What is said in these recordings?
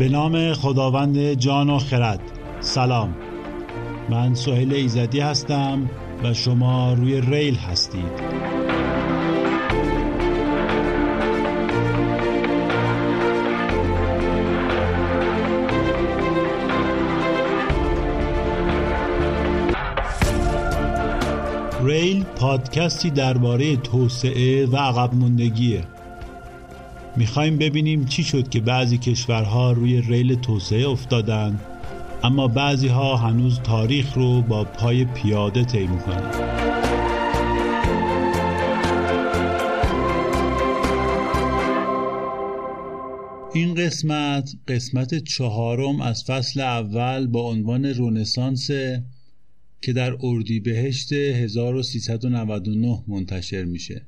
به نام خداوند جان و خرد. سلام، من سهیل ایزدی هستم و شما روی ریل هستید. ریل پادکستی درباره توسعه و عقب ماندگیه. میخوایم ببینیم چی شد که بعضی کشورها روی ریل توسعه افتادن، اما بعضی ها هنوز تاریخ رو با پای پیاده طی میکنن. این قسمت چهارم از فصل اول با عنوان رنسانس که در اردیبهشت 1399 منتشر میشه.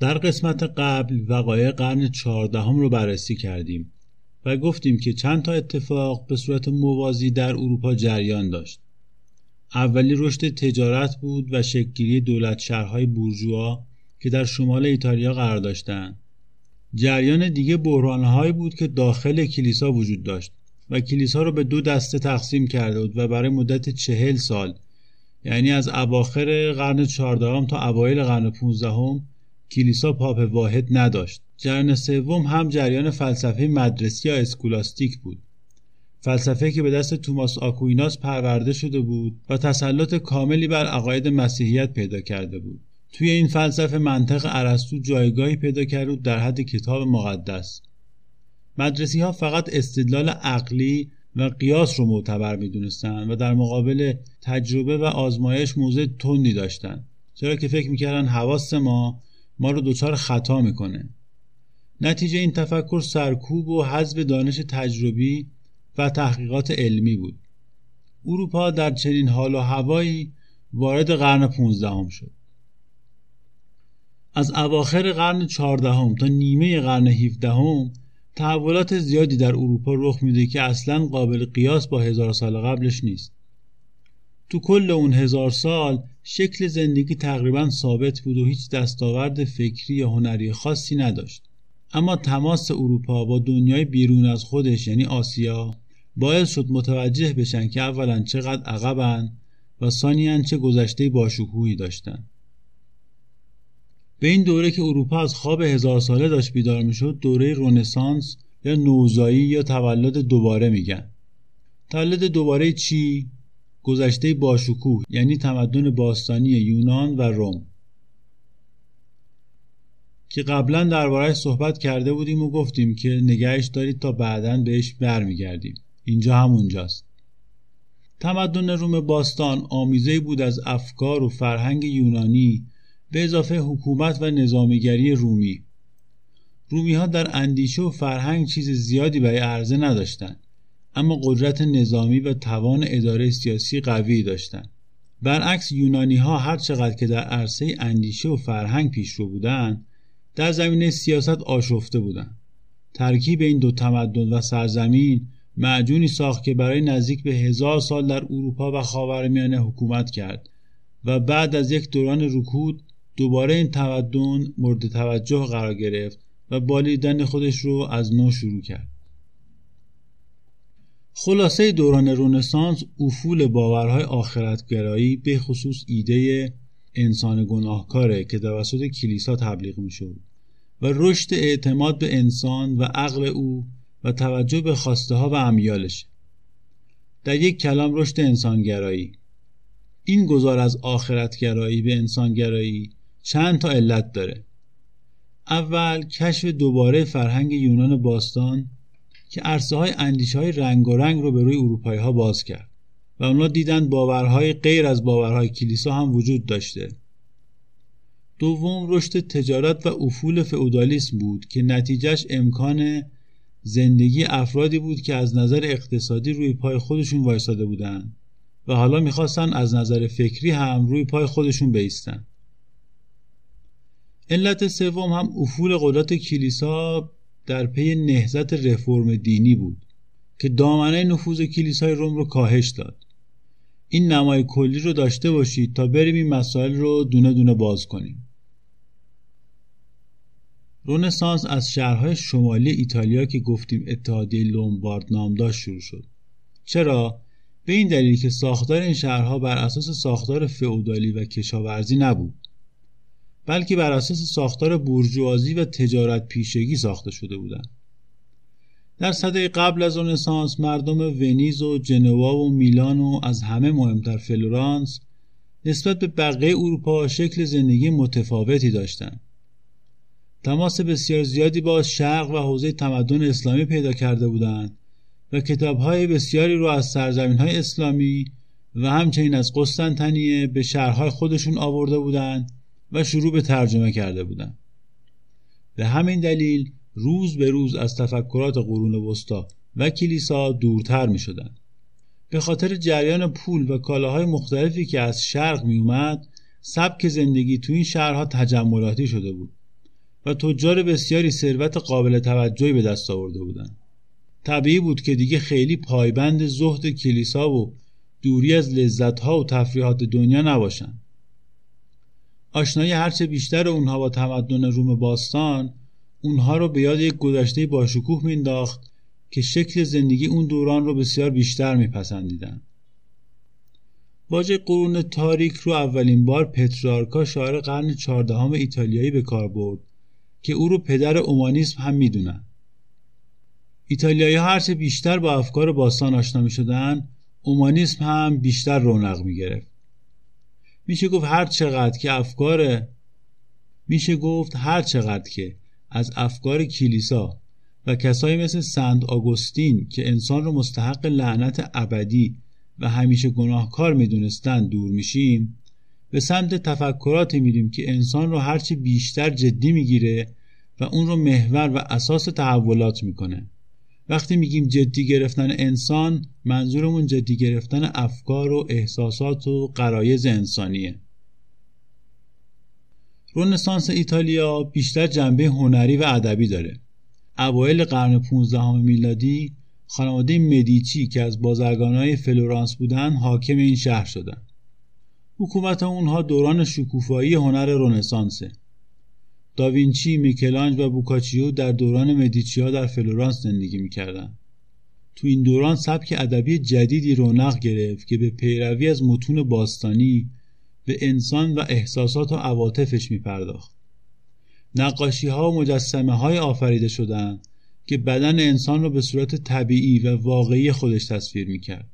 در قسمت قبل وقایع قرن 14 رو بررسی کردیم و گفتیم که چند تا اتفاق به صورت موازی در اروپا جریان داشت. اولی رشد تجارت بود و شکل‌گیری دولت شهرهای بورژوا که در شمال ایتالیا قرار داشتند. جریان دیگه بحران‌هایی بود که داخل کلیسا وجود داشت و کلیسا رو به دو دسته تقسیم کرده بود و برای مدت 40 سال، یعنی از اواخر قرن 14 تا اوایل قرن 15، کلیسا پاپ واحد نداشت. جریان سوم هم جریان فلسفه مدرسی یا اسکولاستیک بود. فلسفه که به دست توماس آکویناس پرورده شده بود و تسلط کاملی بر عقاید مسیحیت پیدا کرده بود. توی این فلسفه منطق ارسطو جایگاهی پیدا کرده بود در حد کتاب مقدس. مدرسی ها فقط استدلال عقلی و قیاس رو معتبر می دونستن و در مقابل تجربه و آزمایش موضع تندی داشتن، چرا که فکر میکردن حواس ما رو دوچار خطا میکنه. نتیجه این تفکر سرکوب و حذف دانش تجربی و تحقیقات علمی بود. اروپا در چنین حال و هوایی وارد قرن 15 شد. از اواخر قرن 14 تا نیمه قرن 17 تحولات زیادی در اروپا رخ میده که اصلاً قابل قیاس با 1000 سال قبلش نیست. تو کل اون 1000 سال شکل زندگی تقریباً ثابت بود و هیچ دستاورد فکری یا هنری خاصی نداشت. اما تماس اروپا با دنیای بیرون از خودش، یعنی آسیا، باعث شد متوجه بشن که اولا چقدر عقبن و ثانیاً چه گذشته باشکوهی داشتن. به این دوره که اروپا از خواب 1000 ساله داشت بیدار میشد، دوره رنسانس یا نوزایی یا تولد دوباره میگن. تولد دوباره چی؟ گذشته باشکوه، یعنی تمدن باستانی یونان و روم که قبلا درباره‌اش صحبت کرده بودیم و گفتیم که نگهش دارید تا بعداً بهش برمیگردیم. اینجا همونجاست. تمدن روم باستان آمیزه‌ای بود از افکار و فرهنگ یونانی به اضافه حکومت و نظامگری رومی. رومی‌ها در اندیشه و فرهنگ چیز زیادی برای عرضه نداشتند، اما قدرت نظامی و توان اداره سیاسی قوی داشتند. برعکس یونانی‌ها هر چقدر که در عرصه اندیشه و فرهنگ پیشرو بودند، در زمینه سیاست آشفته بودند. ترکیب این دو تمدن و سرزمین معجونی ساخت که برای نزدیک به 1000 سال در اروپا و خاورمیانه حکومت کرد و بعد از یک دوران رکود دوباره این تمدن مورد توجه قرار گرفت و بالیدن خودش رو از نو شروع کرد. خلاصه دوران رنسانس افول باورهای آخرتگرایی، به خصوص ایده انسان گناهکاره که توسط کلیسا تبلیغ میشد و رشد اعتماد به انسان و عقل او و توجه به خواسته ها و امیالش. در یک کلام رشد انسانگرایی. این گذار از آخرتگرایی به انسانگرایی چند تا علت داره. اول، کشف دوباره فرهنگ یونان باستان که عرصه های اندیشه های رنگارنگ رو به روی اروپایی ها باز کرد و اونا دیدن باورهای غیر از باورهای کلیسا هم وجود داشته. دوم، رشد تجارت و افول فئودالیسم بود که نتیجهش امکان زندگی افرادی بود که از نظر اقتصادی روی پای خودشون وایساده بودن و حالا میخواستن از نظر فکری هم روی پای خودشون بایستن. علت سوم هم افول قدرت کلیسا در پی نهضت رفرم دینی بود که دامنه نفوذ کلیسای روم رو کاهش داد. این نمای کلی رو داشته باشید تا بریم این مسائل رو دونه دونه باز کنیم. رنسانس از شهرهای شمالی ایتالیا که گفتیم اتحادیه لومبارد نام داشت شروع شد. چرا؟ به این دلیل که ساختار این شهرها بر اساس ساختار فئودالی و کشاورزی نبود، بلکه بر اساس ساختار بورژوازی و تجارت پیشگی ساخته شده بودند. در سده قبل از رنسانس مردم ونیز و جنوا و میلان و از همه مهمتر فلورانس نسبت به بقیه اروپا شکل زندگی متفاوتی داشتند. تماس بسیار زیادی با شرق و حوزه تمدن اسلامی پیدا کرده بودند و کتاب‌های بسیاری رو از سرزمین‌های اسلامی و همچنین از قسطنطنیه به شهرهای خودشون آورده بودند و شروع به ترجمه کرده بودند. به همین دلیل روز به روز از تفکرات قرون وسطی و کلیسا دورتر می‌شدند. به خاطر جریان پول و کالاهای مختلفی که از شرق می‌اومد، سبک زندگی تو این شهرها تجملاتی شده بود و تجار بسیاری ثروت قابل توجهی به دست آورده بودند. طبیعی بود که دیگه خیلی پایبند زهد کلیسا و دوری از لذت‌ها و تفریحات دنیا نباشن. آشنایی هرچه بیشتر اونها با تمدن روم باستان اونها رو به یاد یک گذشته باشکوه مینداخت که شکل زندگی اون دوران رو بسیار بیشتر میپسندیدن. واژه قرون تاریک رو اولین بار پترارکا شاعر قرن 14 ایتالیایی به کار برد که او رو پدر اومانیسم هم میدونن. ایتالیایی‌ها هرچه بیشتر با افکار باستان آشنا می‌شدن، اومانیسم هم بیشتر رونق می‌گرفت. میشه گفت هر چقدر که از افکار کلیسا و کسایی مثل سنت آگوستین که انسان رو مستحق لعنت ابدی و همیشه گناهکار می‌دونستند دور میشیم، به سمت تفکراتی میریم که انسان رو هرچه بیشتر جدی می‌گیره و اون رو محور و اساس تحولات می‌کنه. وقتی میگیم جدی گرفتن انسان، منظورمون جدی گرفتن افکار و احساسات و غرایز انسانیه. رنسانس ایتالیا بیشتر جنبه هنری و ادبی داره. اوایل قرن 15 میلادی خانواده مدیچی که از بازرگانای فلورانس بودن حاکم این شهر شدن. حکومت اونها دوران شکوفایی هنر رنسانسه. داوینچی، میکلانژ و بوکاچیو در دوران مدیچی‌ها در فلورانس زندگی می‌کردند. تو این دوران سبک ادبی جدیدی رونق گرفت که به پیروی از متون باستانی به انسان و احساسات و عواطفش می‌پرداخت. نقاشی‌ها و مجسمه‌های آفریده شدند که بدن انسان را به صورت طبیعی و واقعی خودش تصویر می‌کرد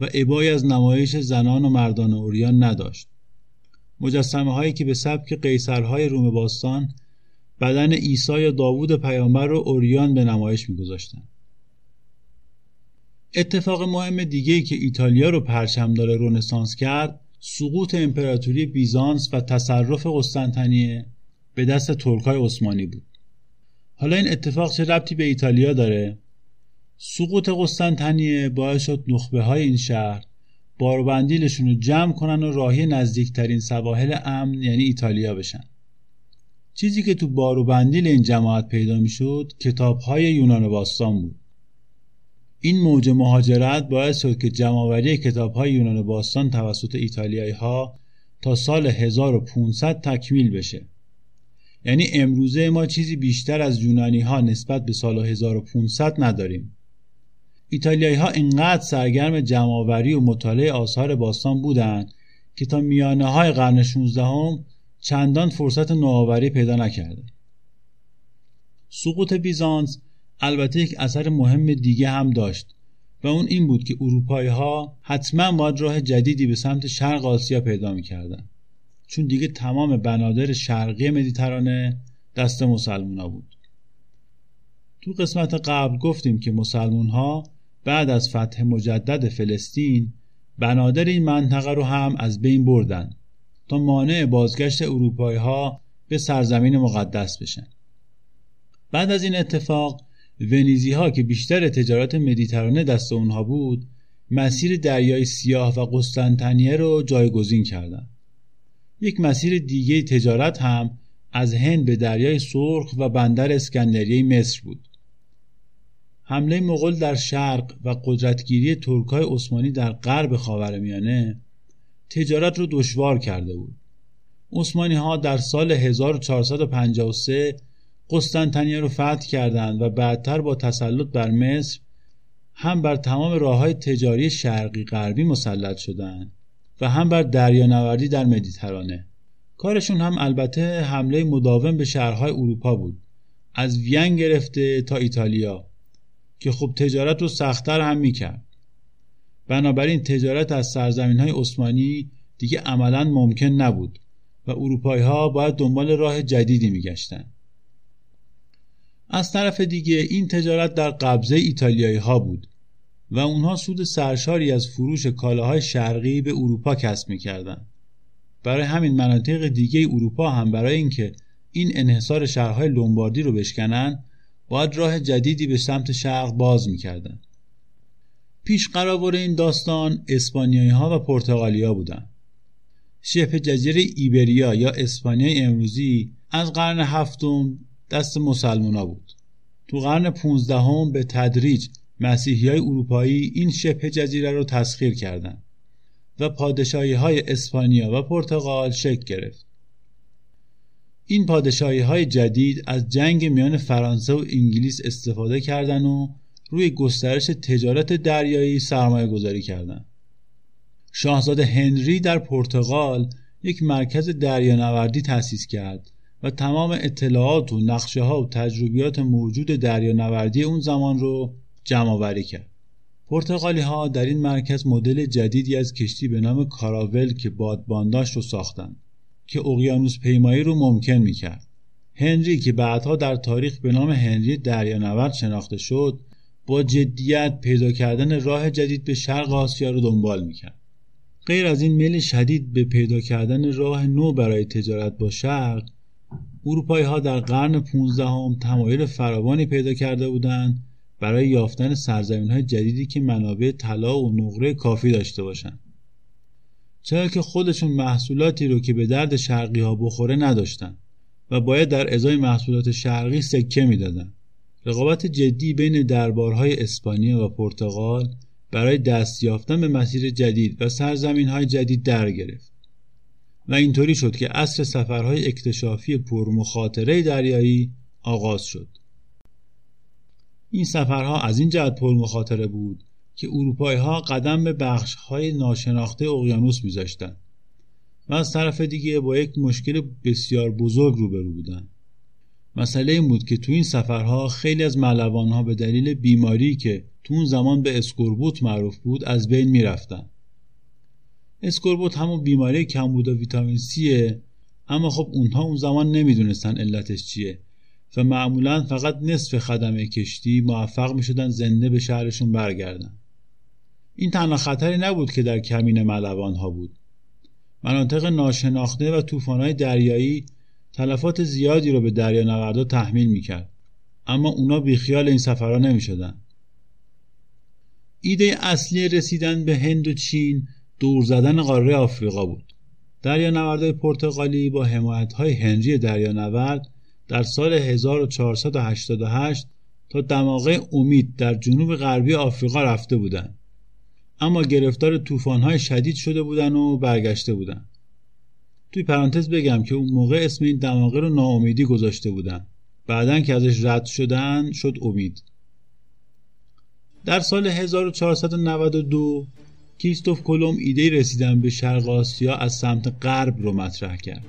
و ابایی از نمایش زنان و مردان عریان نداشت. مجسمه‌هایی که به سبک قیصرهای روم باستان بدن عیسی یا داوود پیامبر رو عریان به نمایش می‌گذاشتند. اتفاق مهم دیگه‌ای که ایتالیا رو پرچمدار رنسانس کرد، سقوط امپراتوری بیزانس و تصرف قسطنطنیه به دست ترک‌های عثمانی بود. حالا این اتفاق چه ربطی به ایتالیا داره؟ سقوط قسطنطنیه باعث شد نخبه‌های این شهر باروبندیلشون رو جمع کنن و راهی نزدیکترین سواحل امن یعنی ایتالیا بشن. چیزی که تو باروبندیل این جماعت پیدا می شد کتاب‌های یونان باستان بود. این موج مهاجرت باعث شد که جمع‌آوری کتاب‌های یونان باستان توسط ایتالیایی‌ها تا سال 1500 تکمیل بشه. یعنی امروزه ما چیزی بیشتر از یونانی‌ها نسبت به سال 1500 نداریم. ایتالیایی‌ها اینقدر سرگرم جمع‌آوری و مطالعه آثار باستان بودند که تا میانه‌های قرن 16 چندان فرصت نوآوری پیدا نکردند. سقوط بیزانس البته یک اثر مهم دیگه هم داشت و اون این بود که اروپایی‌ها حتماً باید راه جدیدی به سمت شرق آسیا پیدا می‌کردند، چون دیگه تمام بنادر شرقی مدیترانه دست مسلمان‌ها بود. تو قسمت قبل گفتیم که مسلمان‌ها بعد از فتح مجدد فلسطین بنادر این منطقه رو هم از بین بردن تا مانع بازگشت اروپایی‌ها به سرزمین مقدس بشن. بعد از این اتفاق ونیزی‌ها که بیشتر تجارت مدیترانه دست اونها بود، مسیر دریای سیاه و قسطنطنیه رو جایگزین کردن. یک مسیر دیگه تجارت هم از هند به دریای سرخ و بندر اسکندریه مصر بود. حمله مغول در شرق و قدرتگیری ترک‌های عثمانی در غرب خاورمیانه تجارت رو دشوار کرده بود. عثمانی‌ها در سال 1453 قسطنطنیه رو فتح کردند و بعدتر با تسلط بر مصر هم بر تمام راه‌های تجاری شرقی غربی مسلط شدند و هم بر دریانوردی در مدیترانه. کارشون هم البته حمله مداوم به شهرهای اروپا بود، از وین گرفته تا ایتالیا، که خب تجارت رو سخت‌تر هم می‌کرد. بنابراین تجارت از سرزمین‌های عثمانی دیگه عملاً ممکن نبود و اروپایی‌ها باید دنبال راه جدیدی می‌گشتن. از طرف دیگه این تجارت در قبضه ایتالیایی‌ها بود و اونها سود سرشاری از فروش کالاهای شرقی به اروپا کسب می‌کردند. برای همین مناطق دیگه اروپا هم برای اینکه این انحصار شهرهای لومباردی رو بشکنن، باید راه جدیدی به سمت شرق باز می‌کردن. پیش قرابر این داستان اسپانیایی‌ها و پرتغالی‌ها بودن. شبه جزیره ایبریا یا اسپانیای امروزی از قرن هفتم دست مسلمان‌ها بود. تو قرن 15 به تدریج مسیحیای اروپایی این شبه جزیره رو تسخیر کردند و پادشاهی‌های اسپانیا و پرتغال شکل گرفت. این پادشاهی‌های جدید از جنگ میان فرانسه و انگلیس استفاده کردند و روی گسترش تجارت دریایی سرمایه‌گذاری کردند. شاهزاده هنری در پرتغال یک مرکز دریانوردی تأسیس کرد و تمام اطلاعات و نقشه‌ها و تجربیات موجود دریانوردی اون زمان رو جمع‌آوری کرد. پرتغالی‌ها در این مرکز مدل جدیدی از کشتی به نام کاراول که بادبان داشت رو ساختند که اقیانوس پیمایی رو ممکن میکرد. هنری که بعدها در تاریخ به نام هنری دریانورد شناخته شد، با جدیت پیدا کردن راه جدید به شرق آسیا رو دنبال میکرد. غیر از این میل شدید به پیدا کردن راه نو برای تجارت با شرق، اروپایی‌ها در قرن 15 تمایل فراوانی پیدا کرده بودند برای یافتن سرزمین‌های جدیدی که منابع طلا و نقره کافی داشته باشند. چرا که خودشون محصولاتی رو که به درد شرقی ها بخوره نداشتن و باید در ازای محصولات شرقی سکه میدادن. رقابت جدی بین دربارهای اسپانیا و پرتغال برای دست یافتن به مسیر جدید و سرزمین های جدید در گرفت و اینطوری شد که عصر سفرهای اکتشافی پرمخاطره دریایی آغاز شد. این سفرها از این جهت پرمخاطره بود که اروپایی‌ها قدم به بخش‌های ناشناخته اقیانوس می‌ذاشتند و از طرف دیگه با یک مشکل بسیار بزرگ روبرو بودند. مسئله این بود که تو این سفرها خیلی از ملوان‌ها به دلیل بیماری که تو اون زمان به اسکوربوت معروف بود از بین می‌رفتن. اسکوربوت همون بیماری کمبود ویتامین سیه، اما خب اونها اون زمان نمی‌دونستن علتش چیه و معمولاً فقط نصف خدمه کشتی موفق می‌شدن زنده به شهرشون برگردن. این تنها خطری نبود که در کمین ملوان ها بود. مناطق ناشناخته و طوفان‌های دریایی تلفات زیادی رو به دریانوردا تحمیل میکرد، اما اونا بیخیال این سفرها نمیشدن. ایده اصلی رسیدن به هند و چین دور زدن قاره آفریقا بود. دریانوردای پرتغالی با حمایت‌های هنری دریانورد در سال 1488 تا دماغه امید در جنوب غربی آفریقا رفته بودند، اما گرفتار طوفان‌های شدید شده بودن و برگشته بودن. توی پرانتز بگم که اون موقع اسم این دماغه رو ناامیدی گذاشته بودن، بعدن که ازش رد شدن شد امید. در سال 1492 کریستف کلمب ایده رسیدن به شرق آسیا از سمت غرب رو مطرح کرد،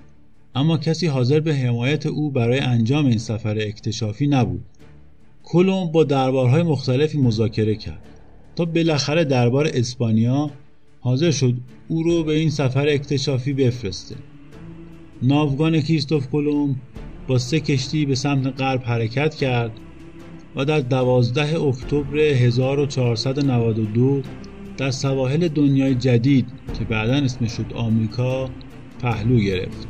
اما کسی حاضر به حمایت او برای انجام این سفر اکتشافی نبود. کلمب با دربارهای مختلفی مذاکره کرد تا بالاخره دربار اسپانیا حاضر شد او رو به این سفر اکتشافی بفرسته. ناوگان کریستف کلمب با 3 کشتی به سمت غرب حرکت کرد و در 12 اکتبر 1492 در سواحل دنیای جدید که بعداً اسمش شد آمریکا پهلو گرفت.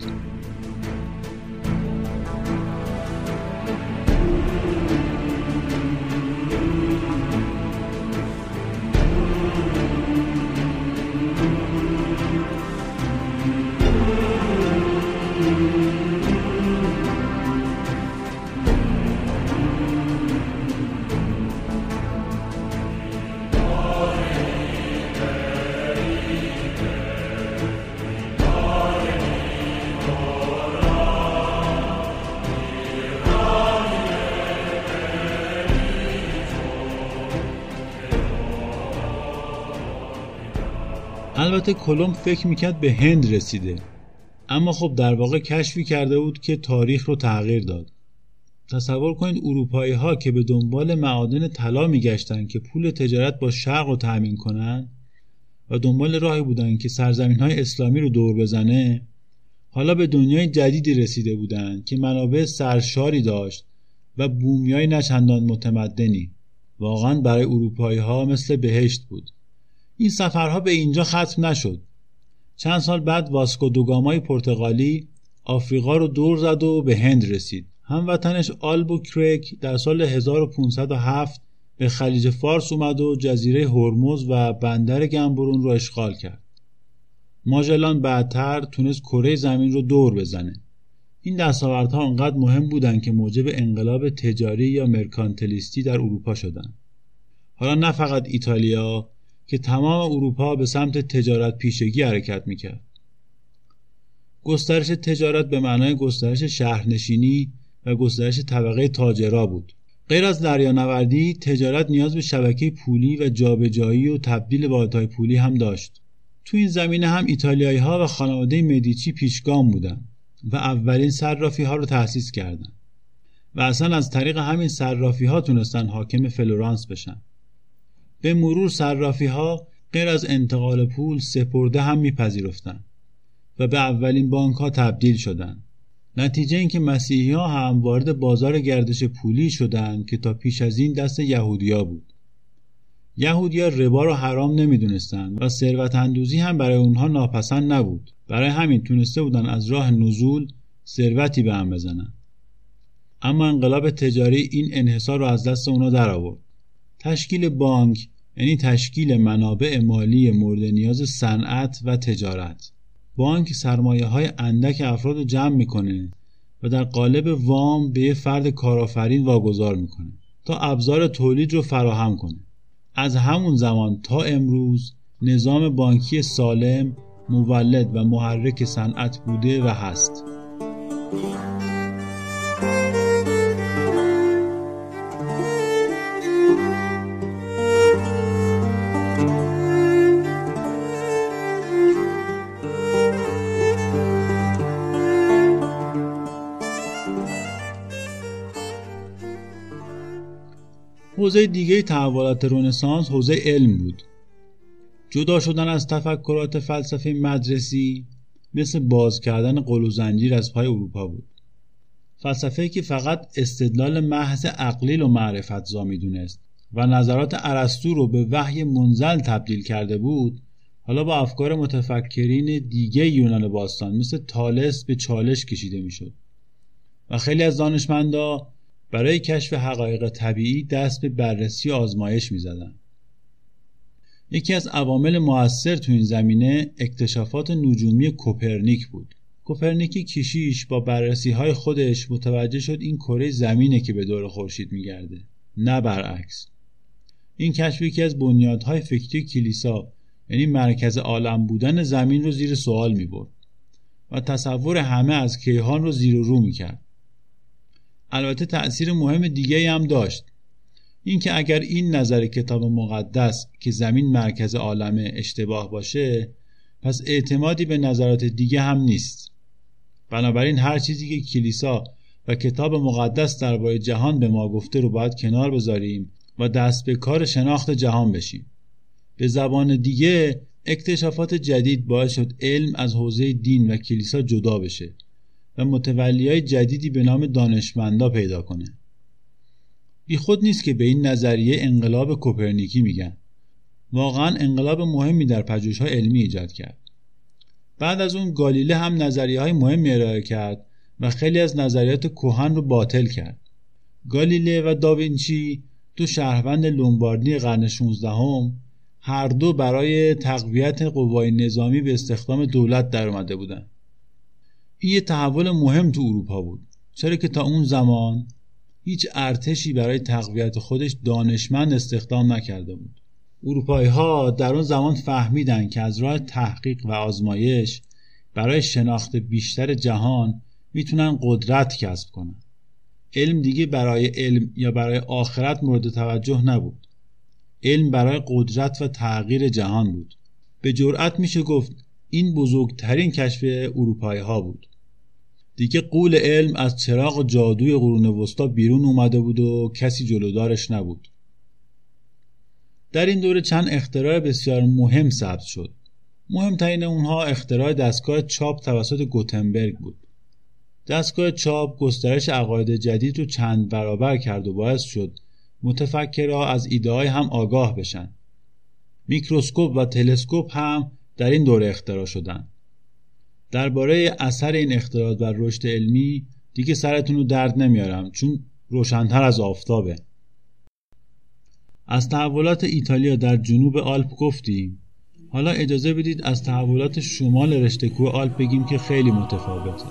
البته کلمب فکر میکرد به هند رسیده، اما خب در واقع کشفی کرده بود که تاریخ رو تغییر داد. تصور کنید اروپایی ها که به دنبال معادن طلا میگشتن که پول تجارت با شرق رو تامین کنن و دنبال راهی بودن که سرزمین های اسلامی رو دور بزنه، حالا به دنیای جدیدی رسیده بودن که منابع سرشاری داشت و بومیای نچندان متمدنی. واقعا برای اروپایی ها مثل بهشت بود. این سفرها به اینجا ختم نشد. چند سال بعد واسکو دوگامای پرتغالی آفریقا رو دور زد و به هند رسید. هموطنش آلب و کریک در سال 1507 به خلیج فارس اومد و جزیره هرمز و بندر گنبرون رو اشغال کرد. ماجلان بعدتر تونست کره زمین رو دور بزنه. این دستاوردها انقدر مهم بودن که موجب انقلاب تجاری یا مرکانتلیستی در اروپا شدن. حالا نه فقط ایتالیا که تمام اروپا به سمت تجارت پیشگی حرکت میکرد. گسترش تجارت به معنای گسترش شهرنشینی و گسترش طبقه تاجرا بود. غیر از دریانوردی، تجارت نیاز به شبکه پولی و جابجایی و تبدیل واحدهای پولی هم داشت. تو این زمینه هم ایتالیایی‌ها و خانواده مدیچی پیشگام بودند و اولین صرافی‌ها رو تأسیس کردند و اصلا از طریق همین صرافی‌ها تونستن حاکم فلورانس بشن. به مرور صرافی‌ها غیر از انتقال پول، سپرده هم میپذیرفتند و به اولین بانک‌ها تبدیل شدند. نتیجه این که مسیحی‌ها هم وارد بازار گردش پولی شدند که تا پیش از این دست یهودی‌ها بود. یهودی‌ها ربا رو حرام نمی‌دونستند و ثروت اندوزی هم برای اونها ناپسند نبود. برای همین تونسته بودن از راه نزول ثروتی به هم بزنن. اما انقلاب تجاری این انحصار رو از دست اونها درآورد. تشکیل بانک یعنی تشکیل منابع مالی مورد نیاز صنعت و تجارت. بانک سرمایه‌های اندک افراد رو جمع می‌کنه و در قالب وام به فرد کارآفرین واگذار می‌کنه تا ابزار تولید رو فراهم کنه. از همون زمان تا امروز نظام بانکی سالم مولد و محرک صنعت بوده و هست. حوزه دیگه تحولات رنسانس حوزه علم بود. جدا شدن از تفکرات فلسفی مدرسی مثل باز کردن قل و زنجیر از پای اروپا بود. فلسفه‌ای که فقط استدلال محض عقلی و معرفت زا می‌دونست و نظرات ارسطو رو به وحی منزل تبدیل کرده بود، حالا با افکار متفکرین دیگه یونان باستان مثل تالس به چالش کشیده می‌شد و خیلی از دانشمندا برای کشف حقایق طبیعی دست به بررسی و آزمایش می‌زدند. یکی از عوامل مؤثر تو این زمینه اکتشافات نجومی کوپرنیک بود. کوپرنیک کشیش با بررسی‌های خودش متوجه شد این کره زمینه که به دور خورشید می‌گرده، نه برعکس. این کشف یکی از بنیادهای فکری کلیسا، یعنی مرکز عالم بودن زمین رو زیر سوال می‌برد و تصور همه از کیهان رو زیر و رو می‌کرد. البته تأثیر مهم دیگه‌ای هم داشت، اینکه اگر این نظر کتاب مقدس که زمین مرکز عالمه اشتباه باشه، پس اعتمادی به نظرات دیگه هم نیست. بنابراین هر چیزی که کلیسا و کتاب مقدس درباره جهان به ما گفته رو باید کنار بذاریم و دست به کار شناخت جهان بشیم. به زبان دیگه، اکتشافات جدید باعث شد علم از حوزه دین و کلیسا جدا بشه و متولیای جدیدی به نام دانشمندا پیدا کنه. بی خود نیست که به این نظریه انقلاب کوپرنیکی میگن. واقعا انقلاب مهمی در پژوهش‌های علمی ایجاد کرد. بعد از اون گالیله هم نظریه‌های مهمی ارائه کرد و خیلی از نظریات کهن رو باطل کرد. گالیله و داوینچی، دو شهروند لومباردی قرن 16م، هر دو برای تقویت قوای نظامی به استخدام دولت در اومده بودند. این یه تحول مهم تو اروپا بود، چرا که تا اون زمان هیچ ارتشی برای تقویت خودش دانشمند استخدام نکرده بود. اروپایی‌ها در اون زمان فهمیدن که از راه تحقیق و آزمایش برای شناخت بیشتر جهان میتونن قدرت کسب کنن. علم دیگه برای علم یا برای آخرت مورد توجه نبود. علم برای قدرت و تغییر جهان بود. به جرئت میشه گفت این بزرگترین کشف اروپایی‌ها بود. دیگه قول علم از چراغ جادوی قرون وسطا بیرون اومده بود و کسی جلودارش نبود. در این دوره چند اختراع بسیار مهم ثبت شد. مهمترین اونها اختراع دستگاه چاپ توسط گوتنبرگ بود. دستگاه چاپ گسترش عقاید جدید رو چند برابر کرد و باعث شد متفکرها از ایده‌های هم آگاه بشن. میکروسکوپ و تلسکوپ هم در این دوره اختراع شدن. درباره اثر این اختراعات و رشد علمی دیگه سرتون رو درد نمیارم چون روشن‌تر از آفتابه. از تحولات ایتالیا در جنوب آلپ گفتیم. حالا اجازه بدید از تحولات شمال رشته‌کوه آلپ بگیم که خیلی متفاوته.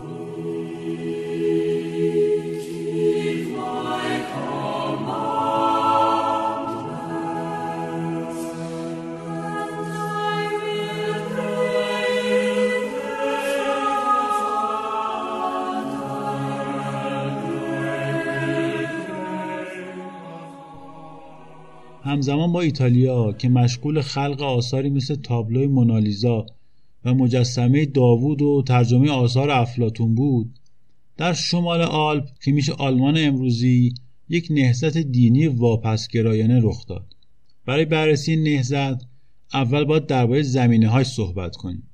همزمان با ایتالیا که مشغول خلق آثاری مثل تابلوی مونالیزا و مجسمه داوود و ترجمه آثار افلاطون بود، در شمال آلپ که میشه آلمان امروزی یک نهضت دینی واپسگرایانه رخ داد. برای بررسی نهضت اول باید درباره زمینه‌هاش صحبت کنیم.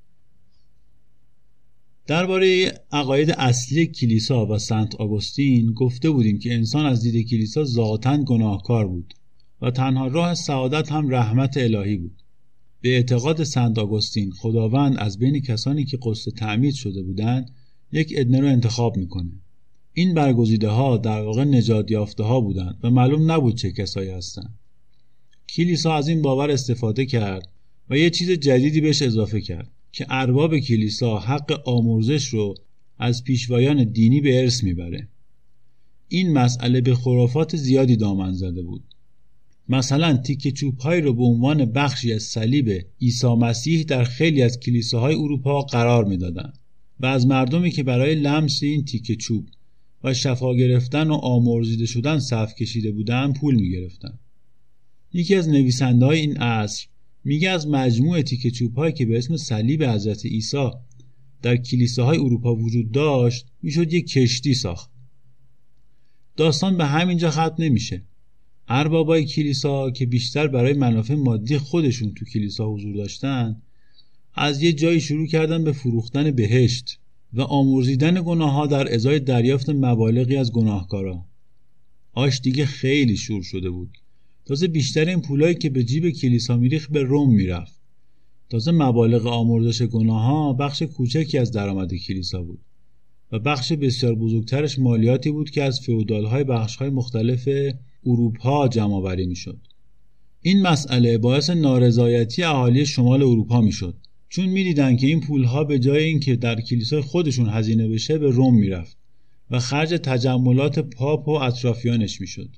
درباره عقاید اصلی کلیسا و سنت آگوستین گفته بودیم که انسان از دید کلیسا ذاتاً گناهکار بود و تنها راه سعادت هم رحمت الهی بود. به اعتقاد سنت آگوستین خداوند از بین کسانی که قصد تعمید شده بودند یک عده را انتخاب میکنه. این برگزیده ها در واقع نجات یافته ها بودند و معلوم نبود چه کسایی هستند. کلیسا از این باور استفاده کرد و یه چیز جدیدی بهش اضافه کرد که ارباب کلیسا حق آمرزش رو از پیشوایان دینی به ارث میبره. این مسئله به خرافات زیادی دامن زده بود. مثلا تیکه چوب‌های رو به عنوان بخشی از صلیب عیسی مسیح در خیلی از کلیساهای اروپا قرار می‌دادند و از مردمی که برای لمس این تیکه چوب و شفا گرفتن و آمرزیده شدن صف کشیده بودند پول می‌گرفتند. یکی از نویسنده‌های این عصر میگه از مجموعه تیکه چوب‌هایی که به اسم صلیب حضرت عیسی در کلیساهای اروپا وجود داشت میشد یک کشتی ساخت. داستان به همینجا ختم نمیشه. اربابای کلیسا که بیشتر برای منافع مادی خودشون تو کلیسا حضور داشتن، از یه جایی شروع کردن به فروختن بهشت و آمرزیدن گناه‌ها در ازای دریافت مبالغی از گناهکارا. آش دیگه خیلی شور شده بود. تازه بیشتر این پولایی که به جیب کلیسا میریخت به روم میرفت. تازه مبالغ آمرزش گناه‌ها بخش کوچکی از درآمد کلیسا بود و بخش بسیار بزرگترش مالیاتی بود که از فئودال‌های بخش‌های مختلف اروپا جمع‌آوری می‌شد. این مسئله باعث نارضایتی اهالی شمال اروپا می‌شد چون می‌دیدن که این پول‌ها به جای اینکه در کلیسای خودشون هزینه بشه به روم می‌رفت و خرج تجملات پاپ و اطرافیانش می‌شد.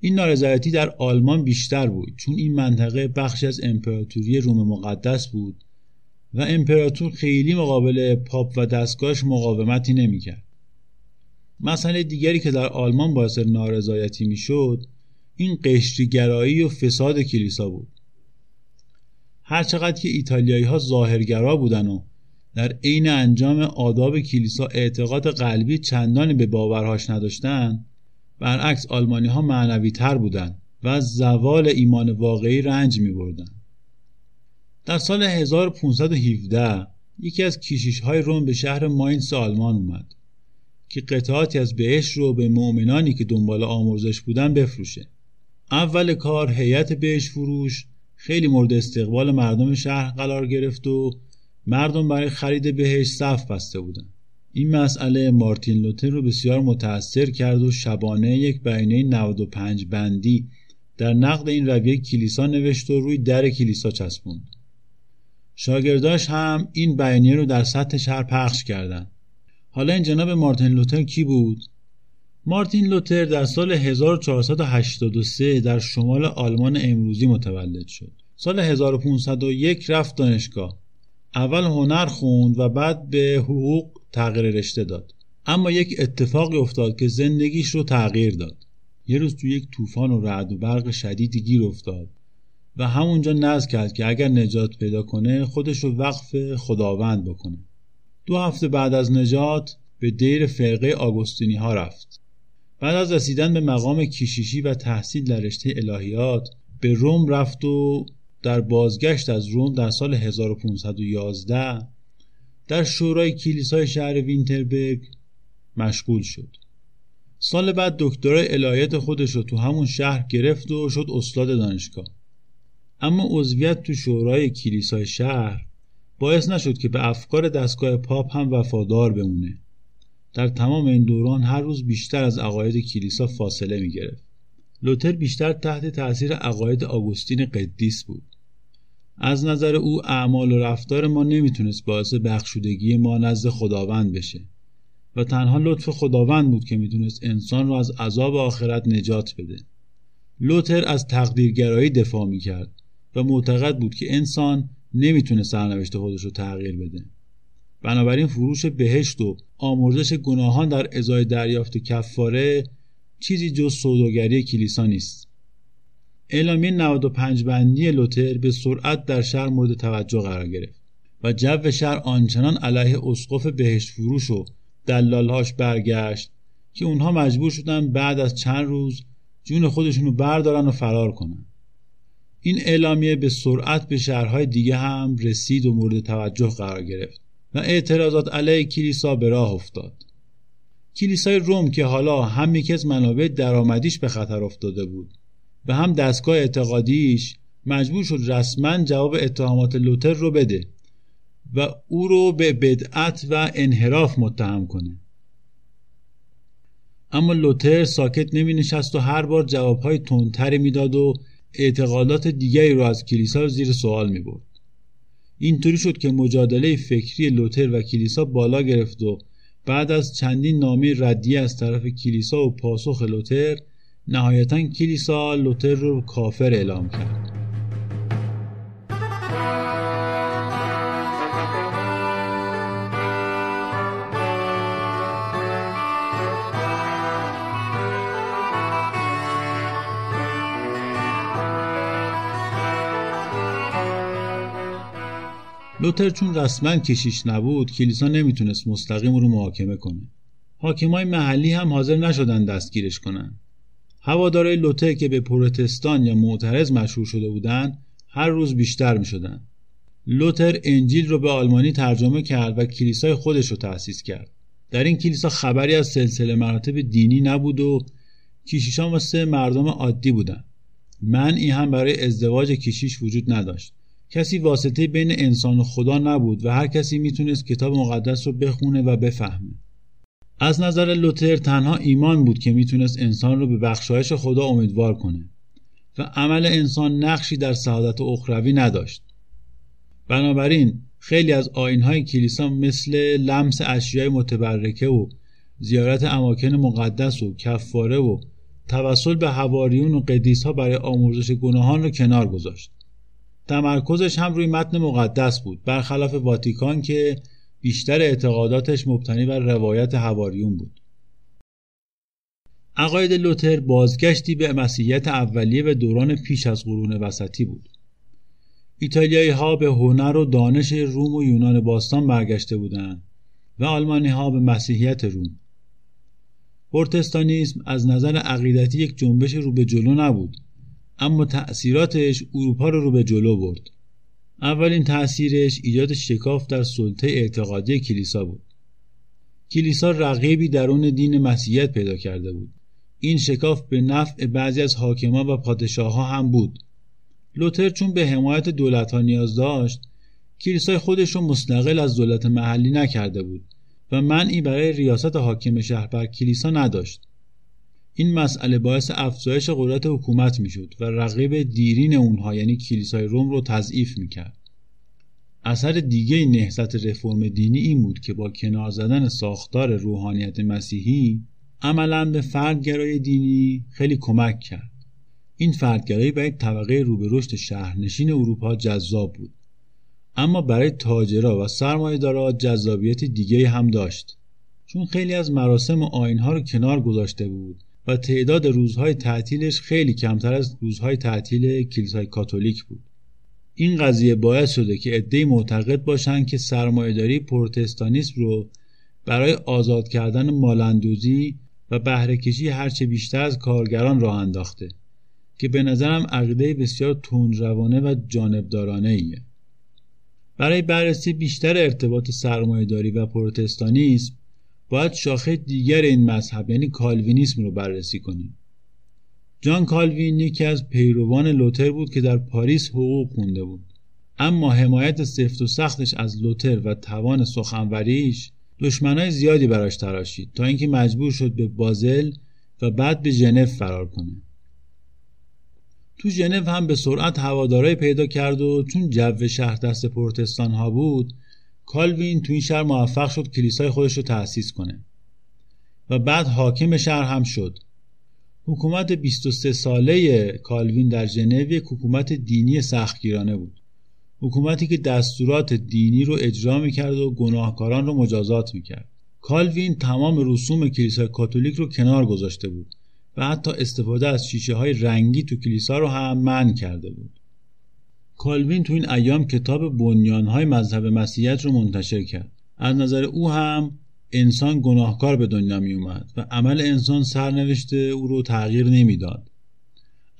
این نارضایتی در آلمان بیشتر بود چون این منطقه بخشی از امپراتوری روم مقدس بود و امپراتور خیلی مقابل پاپ و دستگاهش مقاومتی نمی‌کرد. مسئله دیگری که در آلمان باعث نارضایتی میشد این قشری‌گرایی و فساد کلیسا بود. هرچقدر که ایتالیایی‌ها ظاهرگرا بودن و در عین انجام آداب کلیسا اعتقاد قلبی چندانی به باورهاش نداشتند، برعکس آلمانی‌ها معنوی‌تر بودند و از زوال ایمان واقعی رنج می‌بردند. در سال 1517 یکی از کشیش‌های روم به شهر ماینز آلمان اومد که قطعاتی از بهشت رو به مؤمنانی که دنبال آمرزش بودن بفروشه. اول کار هیئت بهشت فروش خیلی مورد استقبال مردم شهر قرار گرفت و مردم برای خرید بهشت صف بسته بودن. این مسئله مارتین لوتر رو بسیار متأثر کرد و شبانه یک بیانیه 95 بندی در نقد این رویه کلیسا نوشت و روی در کلیسا چسبوند. شاگرداش هم این بیانیه رو در سطح شهر پخش کردند. حالا این جناب مارتین لوتر کی بود؟ مارتین لوتر در سال 1483 در شمال آلمان امروزی متولد شد. سال 1501 رفت دانشگاه. اول هنر خوند و بعد به حقوق تغییر رشته داد. اما یک اتفاقی افتاد که زندگیش رو تغییر داد. یه روز تو یک طوفان و رعد و برق شدیدی گیر افتاد و همونجا نذر کرد که اگر نجات پیدا کنه خودش رو وقف خداوند بکنه. 2 هفته بعد از نجات به دیر فرقه آگوستینی ها رفت. بعد از رسیدن به مقام کشیشی و تحصیل در رشته الهیات به روم رفت و در بازگشت از روم در سال 1511 در شورای کلیسای شهر وینتربرگ مشغول شد. سال بعد دکترای الهیات خودش رو تو همون شهر گرفت و شد استاد دانشگاه. اما عضویت تو شورای کلیسای شهر باعث نشد که به افکار دستگاه پاپ هم وفادار بمونه. در تمام این دوران هر روز بیشتر از عقاید کلیسا فاصله می گرفت. لوتر بیشتر تحت تأثیر عقاید آگوستین قدیس بود. از نظر او اعمال و رفتار ما نمیتونست باعث بخشودگی ما نزد خداوند بشه و تنها لطف خداوند بود که میتونست انسان را از عذاب آخرت نجات بده. لوتر از تقدیرگرایی دفاع میکرد و معتقد بود که انسان نمیتونه سرنوشت خودش رو تغییر بده. بنابراین فروش بهشت و آمرزش گناهان در ازای دریافت کفاره چیزی جز سوداگری کلیسا نیست. اعلامیه 95 بندی لوتر به سرعت در شهر مورد توجه قرار گرفت و جو شهر آنچنان علیه اسقف بهشت فروش و دلالهاش برگشت که اونها مجبور شدن بعد از چند روز جون خودشونو بردارن و فرار کنن. این اعلامیه به سرعت به شهرهای دیگه هم رسید و مورد توجه قرار گرفت و اعتراضات علیه کلیسا به راه افتاد. کلیسای روم که حالا هم یکی از منابع درآمدیش به خطر افتاده بود و هم دستگاه اعتقادیش مجبور شد رسما جواب اتهامات لوتر رو بده و او رو به بدعت و انحراف متهم کنه. اما لوتر ساکت نمی‌نشست و هر بار جواب‌های تندتری میداد و اعتقادات دیگری رو از کلیسا رو زیر سوال می‌برد. اینطوری شد که مجادله فکری لوتر و کلیسا بالا گرفت و بعد از چندین نامه ردیه از طرف کلیسا و پاسخ لوتر، نهایتاً کلیسا لوتر رو کافر اعلام کرد. لوتر چون رسما کشیش نبود، کلیسا نمیتونست مستقیم رو محاکمه کنه. حاکمای محلی هم حاضر نشدن دستگیرش کنن. هوادارهای لوتر که به پروتستان یا معترض مشهور شده بودن، هر روز بیشتر میشدن. لوتر انجیل رو به آلمانی ترجمه کرد و کلیسای خودش رو تأسیس کرد. در این کلیسا خبری از سلسله مراتب دینی نبود و کشیشان واسه مردم عادی بودن. منعی هم برای ازدواج کشیش وجود نداشت. کسی واسطه بین انسان و خدا نبود و هر کسی میتونست کتاب مقدس رو بخونه و بفهمه. از نظر لوتر تنها ایمان بود که میتونست انسان رو به بخشایش خدا امیدوار کنه و عمل انسان نقشی در سعادت اخروی نداشت. بنابراین خیلی از آیین‌های کلیسا مثل لمس اشیای متبرکه و زیارت اماکن مقدس و کفاره و توسل به حواریون و قدیس‌ها برای آمرزش گناهان رو کنار گذاشت. تمرکزش هم روی متن مقدس بود، برخلاف واتیکان که بیشتر اعتقاداتش مبتنی بر روایت حواریون بود. عقاید لوتر بازگشتی به مسیحیت اولیه و دوران پیش از قرون وسطی بود. ایتالیایی ها به هنر و دانش روم و یونان باستان برگشته بودند و آلمانی ها به مسیحیت روم. پروتستانیسم از نظر عقیدتی یک جنبش رو به جلو نبود، اما تأثیراتش اروپا رو به جلو برد. اولین تأثیرش ایجاد شکاف در سلطه اعتقادی کلیسا بود. کلیسا رقیبی درون دین مسیحیت پیدا کرده بود. این شکاف به نفع بعضی از حاکمان و پادشاه‌ها هم بود. لوتر چون به حمایت دولت‌ها نیاز داشت، کلیسای خودش رو مستقل از دولت محلی نکرده بود و منعی برای ریاست حاکم شهر بر کلیسا نداشت. این مسئله باعث افزایش قدرت حکومت میشد و رقیب دیرین اونها یعنی کلیسای روم رو تضعیف میکرد. اثر دیگه نهضت رفرم دینی این بود که با کنار زدن ساختار روحانیت مسیحی عملاً به فردگرایی دینی خیلی کمک کرد. این فردگرایی برای طبقه روبرشت شهرنشین اروپا جذاب بود، اما برای تاجرها و سرمایه‌دارا جذابیت دیگه هم داشت، چون خیلی از مراسم و آیین‌ها رو کنار گذاشته بود و تعداد روزهای تعطیلش خیلی کمتر از روزهای تعطیل کلیسای کاتولیک بود. این قضیه باعث شده که عده‌ای معتقد باشند که سرمایه‌داری پروتستانیسم رو برای آزاد کردن مالندوزی و بهره‌کشی هرچه بیشتر از کارگران راه انداخته، که به نظرم عقیده بسیار تندروانه و جانبدارانه ایه. برای بررسی بیشتر ارتباط سرمایه‌داری و پروتستانیسم باید شاخه دیگر این مذهب یعنی کالوینیسم رو بررسی کنیم. جان کالوین یکی از پیروان لوتر بود که در پاریس حقوق خونده بود، اما حمایت سفت و سختش از لوتر و توان سخنوریش دشمنای زیادی براش تراشید تا اینکه مجبور شد به بازل و بعد به ژنو فرار کنه. تو ژنو هم به سرعت هوادارای پیدا کرد و چون جو شهر دست پروتستان ها بود، کالوین تو این شهر موفق شد کلیسای خودش رو تأسیس کنه و بعد حاکم شهر هم شد. حکومت 23 ساله کالوین در ژنو یک حکومت دینی سختگیرانه بود، حکومتی که دستورات دینی رو اجرا می‌کرد و گناهکاران رو مجازات می‌کرد. کالوین تمام رسوم کلیسای کاتولیک رو کنار گذاشته بود و حتی استفاده از شیشه‌های رنگی تو کلیسا رو هم منع کرده بود. کالوین تو این ایام کتاب بنیان‌های مذهب مسیحیت رو منتشر کرد. از نظر او هم انسان گناهکار به دنیا می اومد و عمل انسان سرنوشت او رو تغییر نمیداد.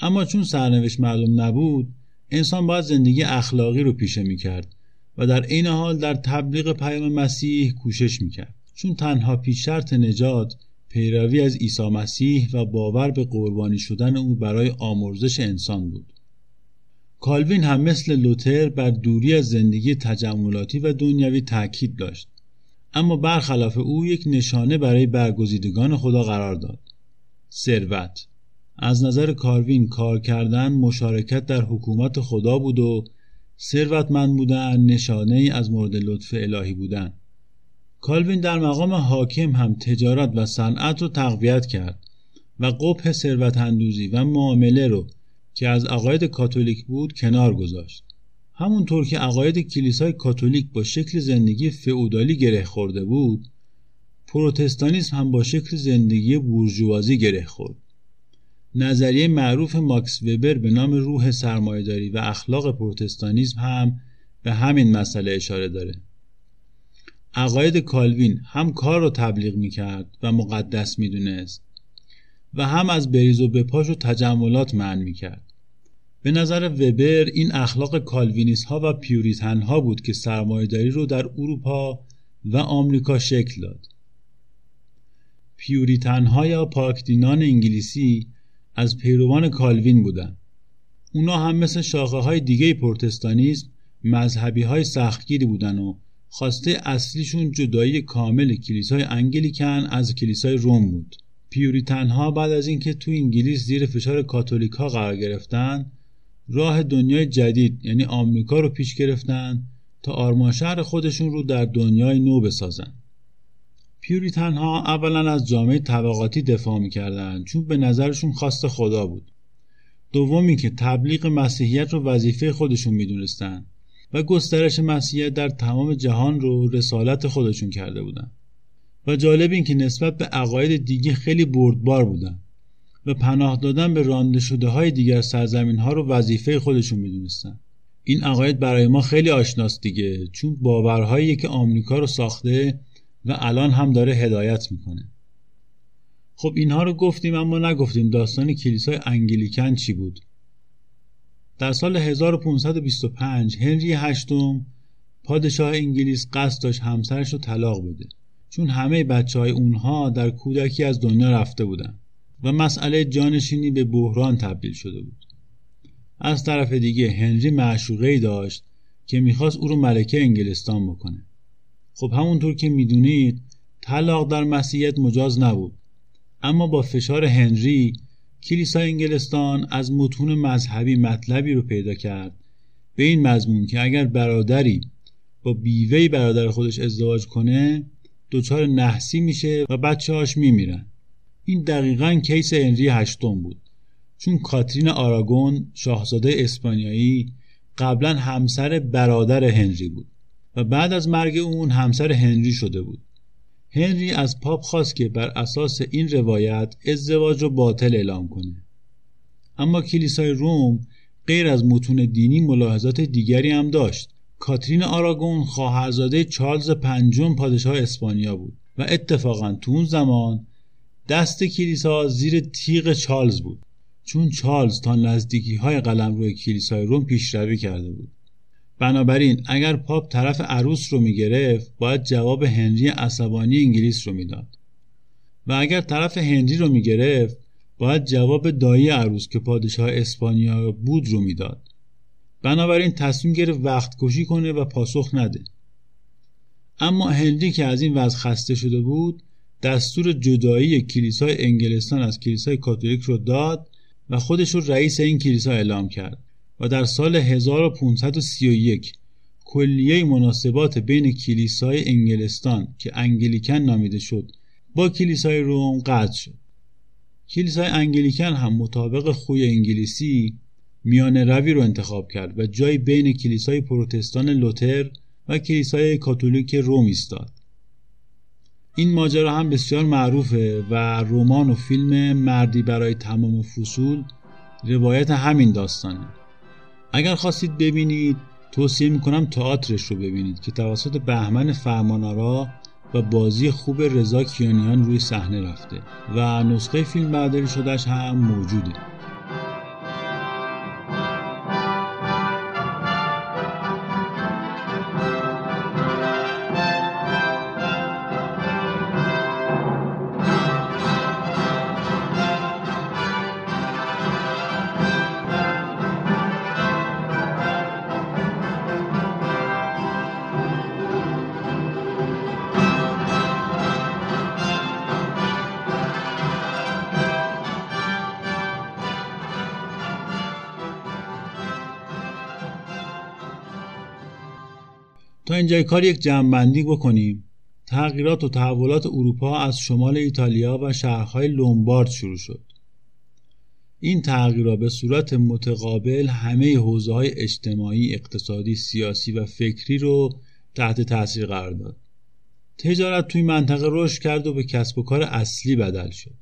اما چون سرنوشت معلوم نبود، انسان باید زندگی اخلاقی رو پیشه میکرد و در این حال در تبلیغ پیام مسیح کوشش میکرد، چون تنها پیش شرط نجات پیروی از عیسی مسیح و باور به قربانی شدن او برای آمرزش انسان بود. کالوین هم مثل لوتر بر دوری از زندگی تجملاتی و دنیوی تاکید داشت، اما برخلاف او یک نشانه برای برگزیدگان خدا قرار داد: ثروت. از نظر کالوین کار کردن مشارکت در حکومت خدا بود و ثروتمند بودن نشانه‌ای از مورد لطف الهی بودن. کالوین در مقام حاکم هم تجارت و صنعت رو تقویت کرد و قبح ثروت اندوزی و معامله رو که از عقاید کاتولیک بود کنار گذاشت. همونطور که عقاید کلیسای کاتولیک با شکل زندگی فئودالی گره خورده بود، پروتستانیسم هم با شکل زندگی بورژوازی گره خورد. نظریه معروف ماکس وبر به نام روح سرمایه‌داری و اخلاق پروتستانیسم هم به همین مسئله اشاره داره. عقاید کالوین هم کار رو تبلیغ می‌کرد و مقدس می‌دونست و هم از بریز و بپاش و تجملات منع می‌کرد. به نظر وبر این اخلاق کالوینیست‌ها و پیوریتن‌ها بود که سرمایه‌داری رو در اروپا و آمریکا شکل داد. پیوریتن‌ها یا پاکدینان انگلیسی از پیروان کالوین بودند. اونا هم مثل شاخه‌های دیگه پروتستانیسم مذهبی‌های سختگیری بودند و خواسته اصلیشون جدایی کامل کلیسای انگلیکن از کلیسای روم بود. پیوریتن‌ها بعد از اینکه تو انگلیس زیر فشار کاتولیک‌ها قرار گرفتن، راه دنیای جدید یعنی آمریکا رو پیش گرفتن تا آرمان شهر خودشون رو در دنیای نو بسازن. پیوریتن‌ها اولا از جامعه طبقاتی دفاع می‌کردند چون به نظرشون خواست خدا بود. دومی که تبلیغ مسیحیت رو وظیفه خودشون می‌دونستند و گسترش مسیحیت در تمام جهان رو رسالت خودشون کرده بودند. و جالب این که نسبت به عقاید دیگه خیلی بردبار بودند و پناه دادن به رانده شده‌های دیگر سرزمین‌ها رو وظیفه خودشون می‌دونستند. این عقاید برای ما خیلی آشناست دیگه، چون باورهایی که آمریکا رو ساخته و الان هم داره هدایت میکنه. خب اینها رو گفتیم، اما نگفتیم داستان کلیسای انگلیکن چی بود. در سال 1525 هنری هشتم پادشاه انگلیس قصد داشت همسرش رو طلاق بده، چون همه بچه‌های اونها در کودکی از دنیا رفته بودن و مسئله جانشینی به بحران تبدیل شده بود. از طرف دیگه هنری معشوقه‌ای داشت که میخواست او رو ملکه انگلستان بکنه. خب همونطور که میدونید طلاق در مسیحیت مجاز نبود، اما با فشار هنری کلیسای انگلستان از متون مذهبی مطلبی رو پیدا کرد به این مضمون که اگر برادری با بیوهی برادر خودش ازدواج کنه دچار نحسی میشه و بچه‌هاش میمیرن. این دقیقاً کیس هنری هشتم بود، چون کاترین آراغون شاهزاده اسپانیایی قبلا همسر برادر هنری بود و بعد از مرگ اون همسر هنری شده بود. هنری از پاپ خواست که بر اساس این روایت ازدواج را باطل اعلام کنه. اما کلیسای روم غیر از متون دینی ملاحظات دیگری هم داشت. کاترین آراغون خواهرزاده چارلز پنجم پادشاه اسپانیا بود و اتفاقاً تو اون زمان دست کلیسا زیر تیغ چارلز بود، چون چارلز تا نزدیکی‌های قلمرو کلیسای روم پیشروی کرده بود. بنابراین اگر پاپ طرف عروس رو میگرفت، باید جواب هنری عصبانی انگلیس رو میداد و اگر طرف هنری رو میگرفت، باید جواب دایی عروس که پادشاه اسپانیا بود رو میداد. بنابراین تصمیم گرفت وقت کشی کنه و پاسخ نده. اما هنری که از این وضع خسته شده بود، دستور جدایی کلیسای انگلستان از کلیسای کاتولیک رو داد و خودش رو رئیس این کلیسا اعلام کرد و در سال 1531 کلیه مناسبات بین کلیسای انگلستان که انگلیکن نامیده شد با کلیسای روم قطع شد. کلیسای انگلیکن هم مطابق خوی انگلیسی میانه روی رو انتخاب کرد و جای بین کلیسای پروتستان لوتر و کلیسای کاتولیک روم ایستاد. این ماجرا هم بسیار معروفه و رمان و فیلم مردی برای تمام فصول روایت همین داستانه. اگر خواستید ببینید، توصیه میکنم تئاترش رو ببینید که توسط بهمن فرمانارا و بازی خوب رضا کیانیان روی صحنه رفته و نسخه فیلم برداری شدهش هم موجوده. تا اینجای کار یک جمع‌بندی بکنیم، تغییرات و تحولات اروپا از شمال ایتالیا و شهرهای لومبارد شروع شد. این تغییرات به صورت متقابل همه حوزه‌های اجتماعی، اقتصادی، سیاسی و فکری رو تحت تأثیر قرار داد. تجارت توی منطقه رشد کرد و به کسب و کار اصلی بدل شد.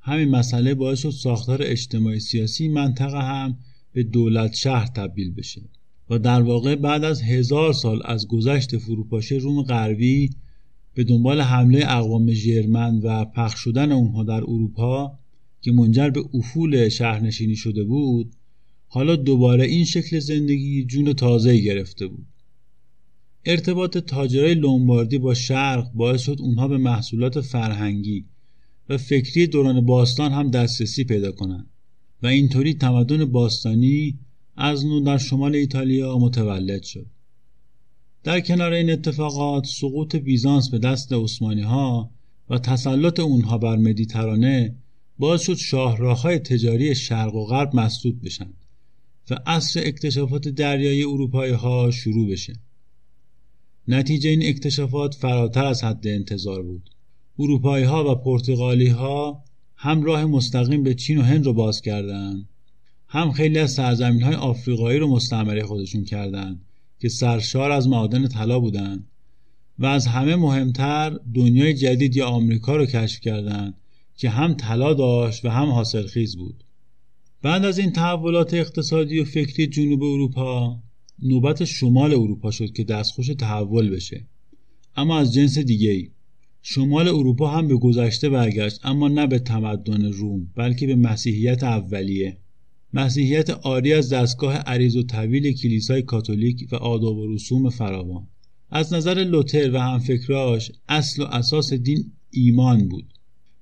همین مسئله باعث شد ساختار اجتماعی سیاسی منطقه هم به دولت شهر تبدیل بشه و در واقع بعد از 1000 سال از گذشت فروپاشی روم غربی به دنبال حمله اقوام ژرمن و پخش شدن اونها در اروپا که منجر به افول شهرنشینی شده بود، حالا دوباره این شکل زندگی جون تازه‌ای گرفته بود. ارتباط تاجرای لومباردی با شرق باعث شد اونها به محصولات فرهنگی و فکری دوران باستان هم دسترسی پیدا کنند و اینطوری تمدن باستانی از نو در شمال ایتالیا متولد شد. در کنار این اتفاقات، سقوط بیزانس به دست عثمانی‌ها و تسلط اونها بر مدیترانه باعث شد شاهراه‌های تجاری شرق و غرب مسدود بشن و عصر اکتشافات دریایی اروپایی‌ها شروع بشه. نتیجه این اکتشافات فراتر از حد انتظار بود. اروپایی‌ها و پرتغالی‌ها هم راه مستقیم به چین و هند رو باز کردند، هم خیلی از سرزمین‌های آفریقایی رو مستعمره خودشون کردند که سرشار از معادن طلا بودند و از همه مهمتر دنیای جدید یا آمریکا رو کشف کردند که هم طلا داشت و هم حاصلخیز بود. بعد از این تحولات اقتصادی و فکری جنوب اروپا، نوبت شمال اروپا شد که دستخوش تحول بشه، اما از جنس دیگه‌ای. شمال اروپا هم به گذشته برگشت، اما نه به تمدن روم، بلکه به مسیحیت اولیه. مسیحیت آری از دستگاه عریض و طویل کلیسای کاتولیک و آداب و رسوم فراوان. از نظر لوتر و همفکراش اصل و اساس دین ایمان بود،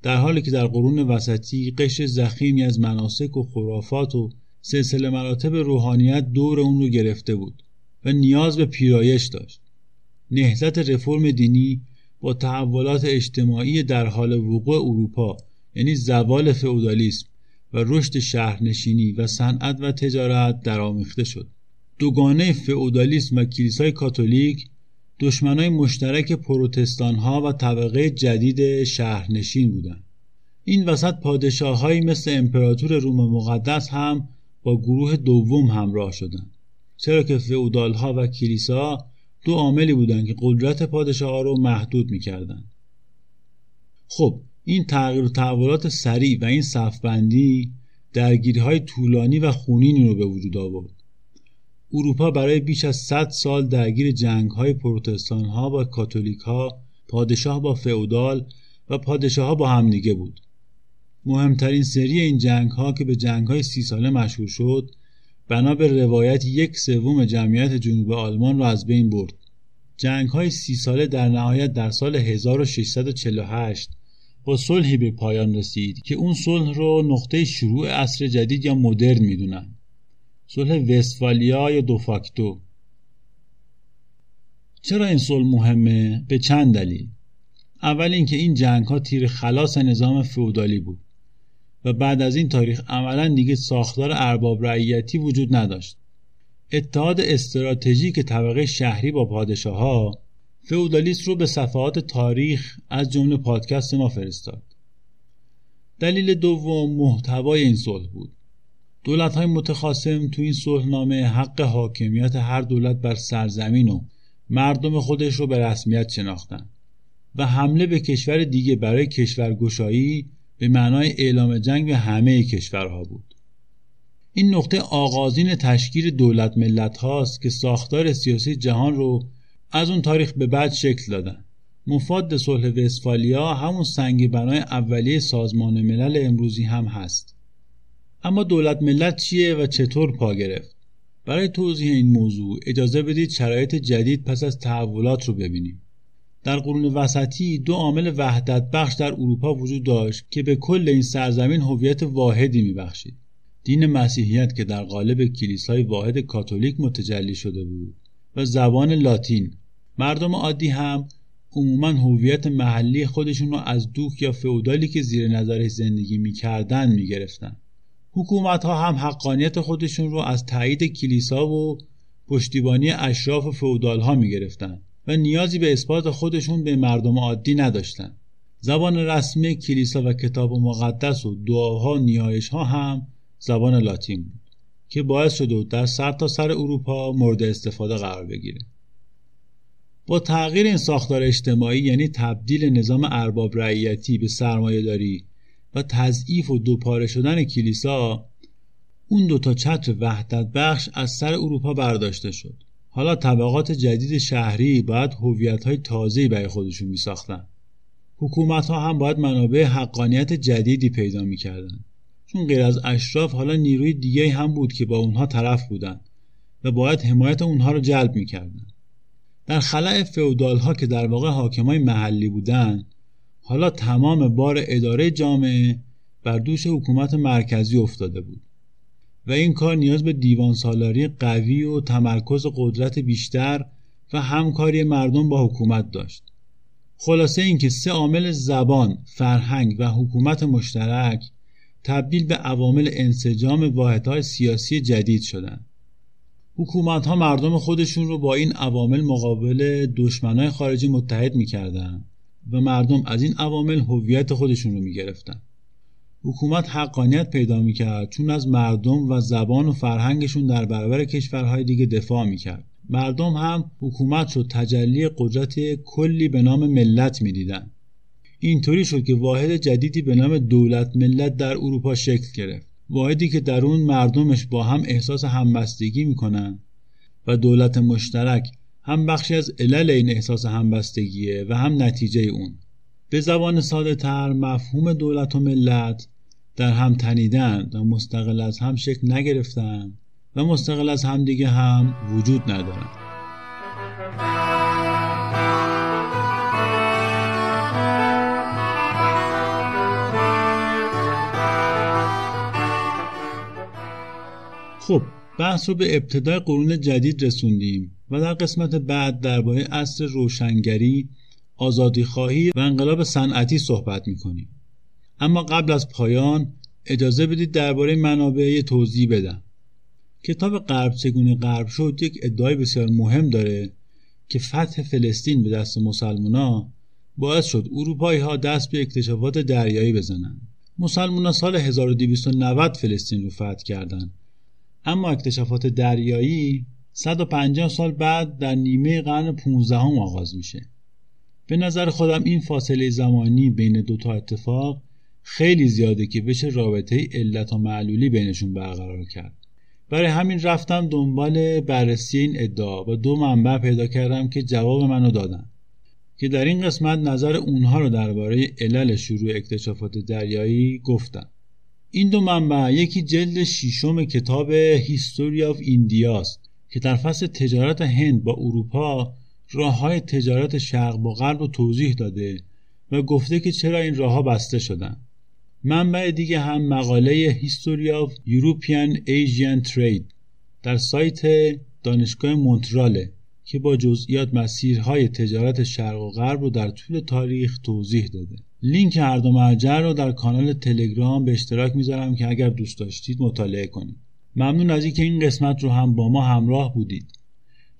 در حالی که در قرون وسطی قشر ضخیمی از مناسک و خرافات و سلسله مراتب روحانیت دور اون رو گرفته بود و نیاز به پیرایش داشت. نهضت رفرم دینی با تحولات اجتماعی در حال وقوع اروپا، یعنی زوال فئودالیسم و رشد شهرنشینی و صنعت و تجارت درآمیخته شد. دوگانه فئودالیسم و کلیسای کاتولیک دشمنای مشترک پروتستان‌ها و طبقه جدید شهرنشین بودند. این وسط پادشاه‌هایی مثل امپراتور روم مقدس هم با گروه دوم همراه شدند، چرا که فئودال‌ها و کلیسا دو عاملی بودند که قدرت پادشاه‌ها را محدود می‌کردند. خب این تغییر و تحولات سریع و این صفبندی درگیری‌های طولانی و خونینی رو به وجود آورد. اروپا برای بیش از 100 سال درگیر جنگ‌های پروتستان‌ها با کاتولیک‌ها، پادشاه با فئودال و پادشاه‌ها با همدیگه بود. مهمترین سری این جنگ‌ها که به جنگ‌های 30 ساله مشهور شد، بنا به روایت 1/3 جمعیت جنوب آلمان را از بین برد. جنگ‌های 30 ساله در نهایت در سال 1648 با صلحی به پایان رسید که اون صلح رو نقطه شروع عصر جدید یا مدرن میدونن. صلح وستفالیا یا دو فاکتو. چرا این صلح مهمه؟ به چند دلیل. اول اینکه این جنگ‌ها تیر خلاص نظام فئودالی بود و بعد از این تاریخ عملاً دیگه ساختار ارباب رعیتی وجود نداشت. اتحاد استراتژیک طبقه شهری با پادشاه‌ها فئودالیسم رو به صفحات تاریخ از جمله پادکست ما فرستاد. دلیل دوم محتوای این صلح بود. دولت‌های متخاصم تو این صلحنامه حق حاکمیت هر دولت بر سرزمین و مردم خودش رو به رسمیت شناختن و حمله به کشور دیگه برای کشورگشایی به معنای اعلام جنگ به همه کشورها بود. این نقطه آغازین تشکیل دولت ملت هاست که ساختار سیاسی جهان رو از اون تاریخ به بعد شکل دادن. مفاد صلح وستفالیا همون سنگ بنای اولیه سازمان ملل امروزی هم هست. اما دولت ملت چیه و چطور پا گرفت؟ برای توضیح این موضوع اجازه بدید شرایط جدید پس از تحولات رو ببینیم. در قرون وسطی دو عامل وحدت بخش در اروپا وجود داشت که به کل این سرزمین هویت واحدی میبخشید. دین مسیحیت که در قالب کلیسای واحد کاتولیک متجلی شده بود و زبان لاتین. مردم عادی هم عموماً هویت محلی خودشون رو از دوک یا فئودالی که زیر نظرش زندگی میکردن میگرفتن. حکومت ها هم حقانیت خودشون رو از تایید کلیسا و پشتیبانی اشراف و فئودال ها میگرفتن و نیازی به اثبات خودشون به مردم عادی نداشتن. زبان رسمی کلیسا و کتاب مقدس و دعاها و نیایش‌ها هم زبان لاتین بود که باعث شد در سرتاسر اروپا مورد استفاده قرار بگیره. با تغییر این ساختار اجتماعی یعنی تبدیل نظام ارباب رعیتی به سرمایه‌داری و تضعیف و دوپاره شدن کلیسا، اون دو تا چتر وحدت بخش از سر اروپا برداشته شد. حالا طبقات جدید شهری باید هویت‌های تازه‌ای برای خودشون می‌ساختن. حکومت‌ها هم باید منابع حقانیت جدیدی پیدا می‌کردن. چون غیر از اشراف حالا نیروی دیگه‌ای هم بود که با اونها طرف بودن و باید حمایت اونها رو جلب می‌کردن. در خلأ فئودال‌ها که در واقع حاکمای محلی بودن، حالا تمام بار اداره جامعه بر دوش حکومت مرکزی افتاده بود. و این کار نیاز به دیوان سالاری قوی و تمرکز قدرت بیشتر و همکاری مردم با حکومت داشت. خلاصه اینکه سه عامل زبان، فرهنگ و حکومت مشترک تبدیل به عوامل انسجام واحدهای سیاسی جدید شدند. حکومت‌ها مردم خودشون رو با این عوامل مقابل دشمنای خارجی متحد می‌کردند و مردم از این عوامل هویت خودشون رو می‌گرفتند. حکومت حقانیت پیدا میکرد چون از مردم و زبان و فرهنگشون در برابر کشورهای دیگه دفاع میکرد. مردم هم حکومت رو تجلی قدرت کلی به نام ملت میدیدن. اینطوری شد که واحد جدیدی به نام دولت ملت در اروپا شکل گرفت. واحدی که در اون مردمش با هم احساس همبستگی میکنن و دولت مشترک هم بخشی از علل این احساس همبستگیه و هم نتیجه اون. به زبان ساده تر مفهوم دولت و ملت در هم تنیدن و مستقل از هم شکل نگرفتن و مستقل از هم دیگه هم وجود ندارن. خب بحث رو به ابتدای قرون جدید رسوندیم و در قسمت بعد درباره عصر روشنگری، آزادیخواهی و انقلاب صنعتی صحبت می‌کنیم. اما قبل از پایان اجازه بدید درباره منابع توضیح بدم. کتاب غرب چگونه غرب شد یک ادعای بسیار مهم داره که فتح فلسطین به دست مسلمان‌ها باعث شد اروپایی‌ها دست به اکتشافات دریایی بزنن. مسلمان‌ها سال 1290 فلسطین رو فتح کردند. اما اکتشافات دریایی 150 سال بعد در نیمه قرن 15 آغاز میشه. به نظر خودم این فاصله زمانی بین دوتا اتفاق خیلی زیاده که بشه رابطه علت و معلولی بینشون برقرار کرد. برای همین رفتم دنبال بررسی این ادعا و دو منبع پیدا کردم که جواب منو دادن، که در این قسمت نظر اونها رو درباره علل شروع اکتشافات دریایی گفتم. این دو منبع یکی جلد 6 کتاب هیستوری آف ایندیاست که در فصل تجارت هند با اروپا راه‌های تجارت شرق با غرب رو توضیح داده و گفته که چرا این راه‌ها بسته شدن. منبع دیگه هم مقاله History of European Asian Trade در سایت دانشگاه مونترال که با جزئیات مسیرهای تجارت شرق و غرب رو در طول تاریخ توضیح داده. لینک هر دو مرجع رو در کانال تلگرام به اشتراک میذارم که اگر دوست داشتید مطالعه کنید. ممنون از اینکه این قسمت رو هم با ما همراه بودید.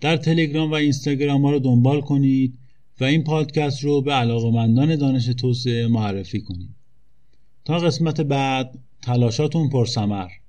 در تلگرام و اینستاگرام ما رو دنبال کنید و این پادکست رو به علاقه‌مندان دانش توسعه معرفی کنید. تا قسمت بعد، تلاشاتون پرثمر.